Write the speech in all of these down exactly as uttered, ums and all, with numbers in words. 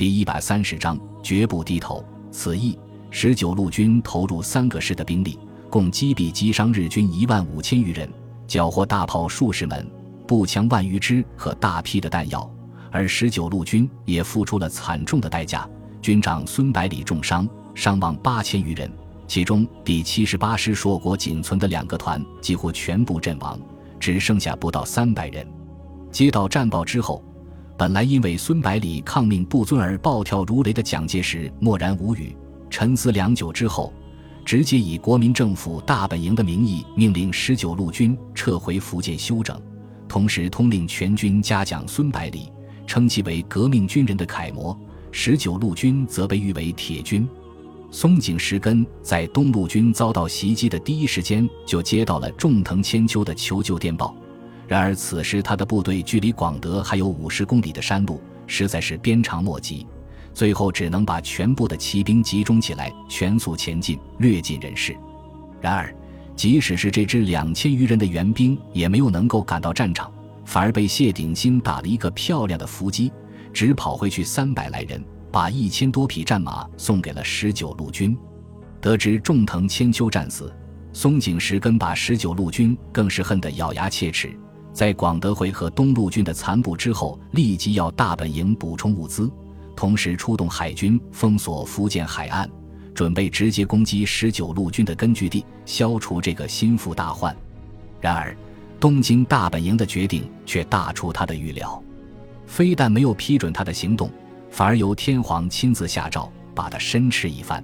第一百三十章绝不低头。此役，十九路军投入三个师的兵力，共击毙击伤日军一万五千余人，缴获大炮数十门、步枪万余支和大批的弹药。而十九路军也付出了惨重的代价，军长孙百里重伤，伤亡八千余人，其中第七十八师硕果仅存的两个团几乎全部阵亡，只剩下不到三百人。接到战报之后，本来因为孙百里抗命不遵而暴跳如雷的蒋介石默然无语，沉思良久之后，直接以国民政府大本营的名义命令十九路军撤回福建休整，同时通令全军嘉奖孙百里，称其为革命军人的楷模。十九路军则被誉为铁军。松井石根在东路军遭到袭击的第一时间就接到了重藤千秋的求救电报。然而此时他的部队距离广德还有五十公里的山路，实在是鞭长莫及，最后只能把全部的骑兵集中起来，全速前进，略尽人事。然而即使是这支两千余人的援兵也没有能够赶到战场，反而被谢鼎新打了一个漂亮的伏击，只跑回去三百来人，把一千多匹战马送给了十九路军。得知重藤千秋战死，松井石根把十九路军更是恨得咬牙切齿，在广德会和东路军的残部之后，立即要大本营补充物资，同时出动海军封锁福建海岸，准备直接攻击十九路军的根据地，消除这个心腹大患。然而东京大本营的决定却大出他的预料，非但没有批准他的行动，反而由天皇亲自下诏把他申斥一番。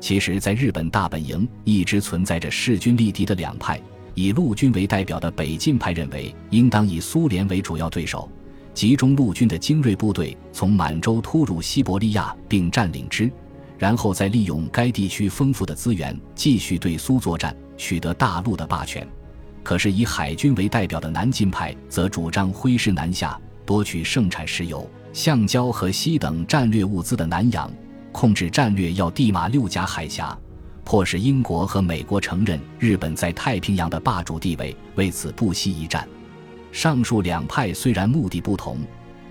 其实在日本大本营一直存在着势均力敌的两派，以陆军为代表的北进派认为应当以苏联为主要对手，集中陆军的精锐部队从满洲突入西伯利亚并占领之，然后再利用该地区丰富的资源继续对苏作战，取得大陆的霸权。可是以海军为代表的南进派则主张挥师南下，夺取盛产石油、橡胶和锡等战略物资的南洋，控制战略要地马六甲海峡，迫使英国和美国承认日本在太平洋的霸主地位，为此不惜一战。上述两派虽然目的不同，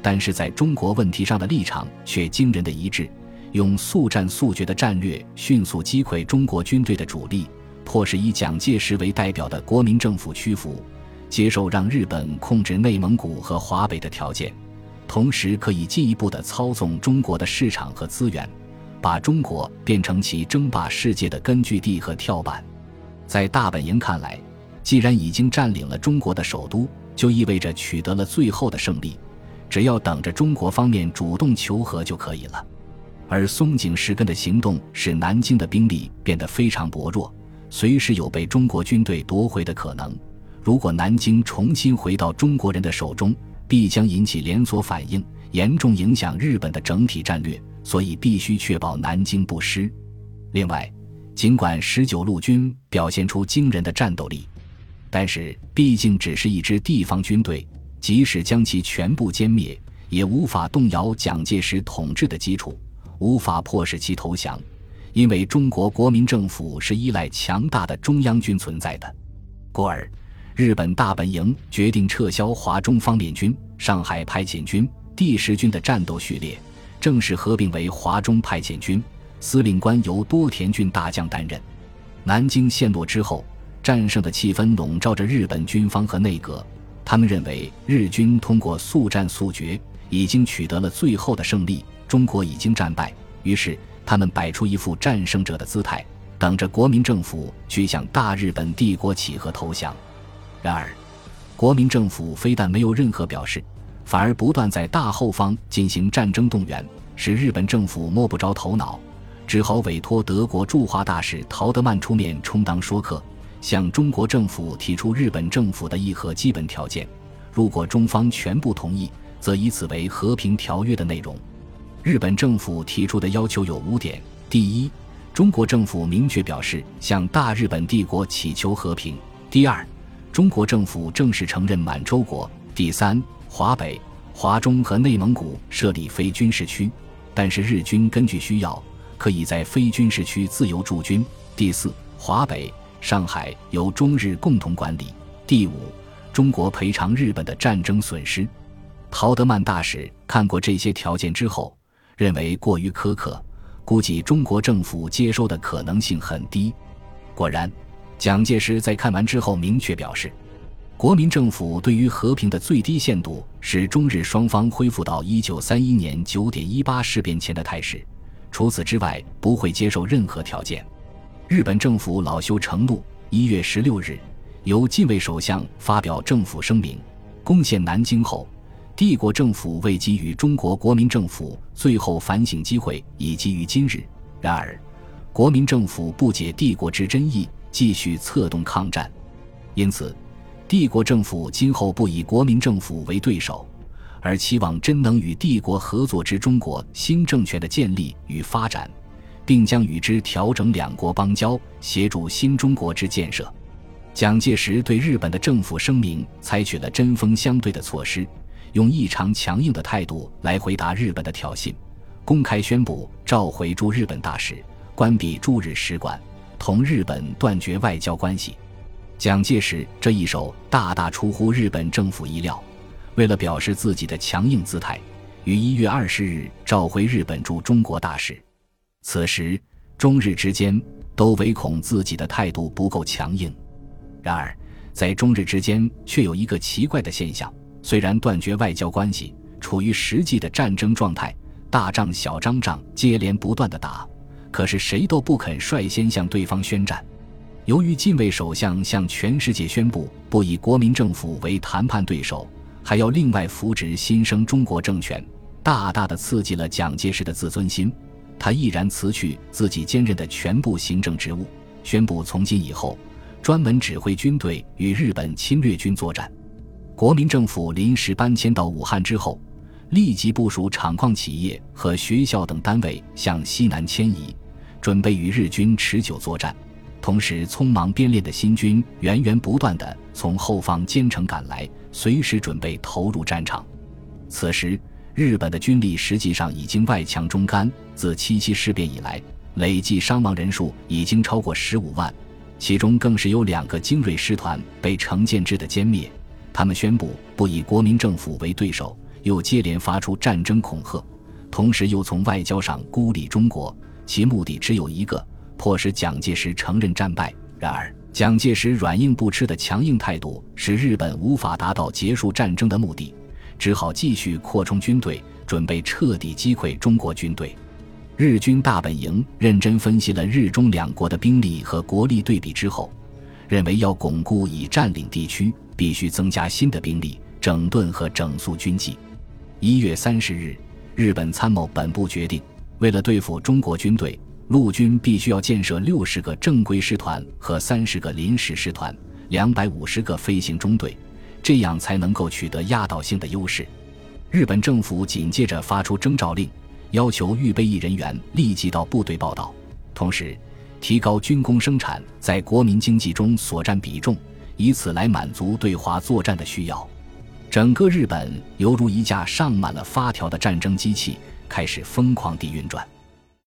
但是在中国问题上的立场却惊人的一致，用速战速决的战略迅速击溃中国军队的主力，迫使以蒋介石为代表的国民政府屈服，接受让日本控制内蒙古和华北的条件，同时可以进一步地操纵中国的市场和资源，把中国变成其争霸世界的根据地和跳板。在大本营看来，既然已经占领了中国的首都，就意味着取得了最后的胜利，只要等着中国方面主动求和就可以了。而松井石根的行动使南京的兵力变得非常薄弱，随时有被中国军队夺回的可能。如果南京重新回到中国人的手中，必将引起连锁反应，严重影响日本的整体战略，所以必须确保南京不失。另外，尽管十九路军表现出惊人的战斗力，但是毕竟只是一支地方军队，即使将其全部歼灭，也无法动摇蒋介石统治的基础，无法迫使其投降，因为中国国民政府是依赖强大的中央军存在的。故而，日本大本营决定撤销华中方面军、上海派遣军、第十军的战斗序列，正式合并为华中派遣军，司令官由多田骏大将担任。南京陷落之后，战胜的气氛笼罩着日本军方和内阁，他们认为日军通过速战速决已经取得了最后的胜利，中国已经战败，于是他们摆出一副战胜者的姿态，等着国民政府去向大日本帝国起和投降。然而国民政府非但没有任何表示，反而不断在大后方进行战争动员，使日本政府摸不着头脑，只好委托德国驻华大使陶德曼出面充当说客，向中国政府提出日本政府的议和基本条件，如果中方全部同意，则以此为和平条约的内容。日本政府提出的要求有五点：第一，中国政府明确表示向大日本帝国祈求和平；第二，中国政府正式承认满洲国；第三，华北、华中和内蒙古设立非军事区，但是日军根据需要可以在非军事区自由驻军；第四，华北、上海由中日共同管理；第五，中国赔偿日本的战争损失。陶德曼大使看过这些条件之后，认为过于苛刻，估计中国政府接收的可能性很低。果然，蒋介石在看完之后明确表示，国民政府对于和平的最低限度是中日双方恢复到一九三一年 九点一八 事变前的态势，除此之外不会接受任何条件。日本政府老羞成怒，一月十六日由近卫首相发表政府声明，攻陷南京后，帝国政府为给予中国国民政府最后反省机会已基于今日。然而国民政府不解帝国之真意，继续策动抗战，因此帝国政府今后不以国民政府为对手，而期望真能与帝国合作之中国新政权的建立与发展，并将与之调整两国邦交，协助新中国之建设。蒋介石对日本的政府声明采取了针锋相对的措施，用异常强硬的态度来回答日本的挑衅，公开宣布召回驻日本大使，关闭驻日使馆，同日本断绝外交关系。蒋介石这一手大大出乎日本政府意料，为了表示自己的强硬姿态，于一月二十日召回日本驻中国大使。此时中日之间都唯恐自己的态度不够强硬。然而在中日之间却有一个奇怪的现象，虽然断绝外交关系，处于实际的战争状态，大仗小仗仗接连不断的打，可是谁都不肯率先向对方宣战。由于近卫首相向全世界宣布不以国民政府为谈判对手，还要另外扶植新生中国政权，大大的刺激了蒋介石的自尊心，他毅然辞去自己兼任的全部行政职务，宣布从今以后专门指挥军队与日本侵略军作战。国民政府临时搬迁到武汉之后，立即部署厂矿企业和学校等单位向西南迁移，准备与日军持久作战。同时匆忙编练的新军源源不断地从后方兼程赶来，随时准备投入战场。此时日本的军力实际上已经外强中干，自七七事变以来累计伤亡人数已经超过十五万，其中更是有两个精锐师团被成建制的歼灭。他们宣布不以国民政府为对手，又接连发出战争恐吓，同时又从外交上孤立中国，其目的只有一个，迫使蒋介石承认战败。然而蒋介石软硬不吃的强硬态度使日本无法达到结束战争的目的，只好继续扩充军队，准备彻底击溃中国军队。日军大本营认真分析了日中两国的兵力和国力对比之后，认为要巩固已占领地区，必须增加新的兵力，整顿和整肃军纪。一月三十日，日本参谋本部决定，为了对付中国军队，陆军必须要建设六十个正规师团和三十个临时师团，两百五十个飞行中队，这样才能够取得压倒性的优势。日本政府紧接着发出征召令，要求预备役人员立即到部队报到，同时提高军工生产在国民经济中所占比重，以此来满足对华作战的需要。整个日本犹如一架上满了发条的战争机器，开始疯狂地运转。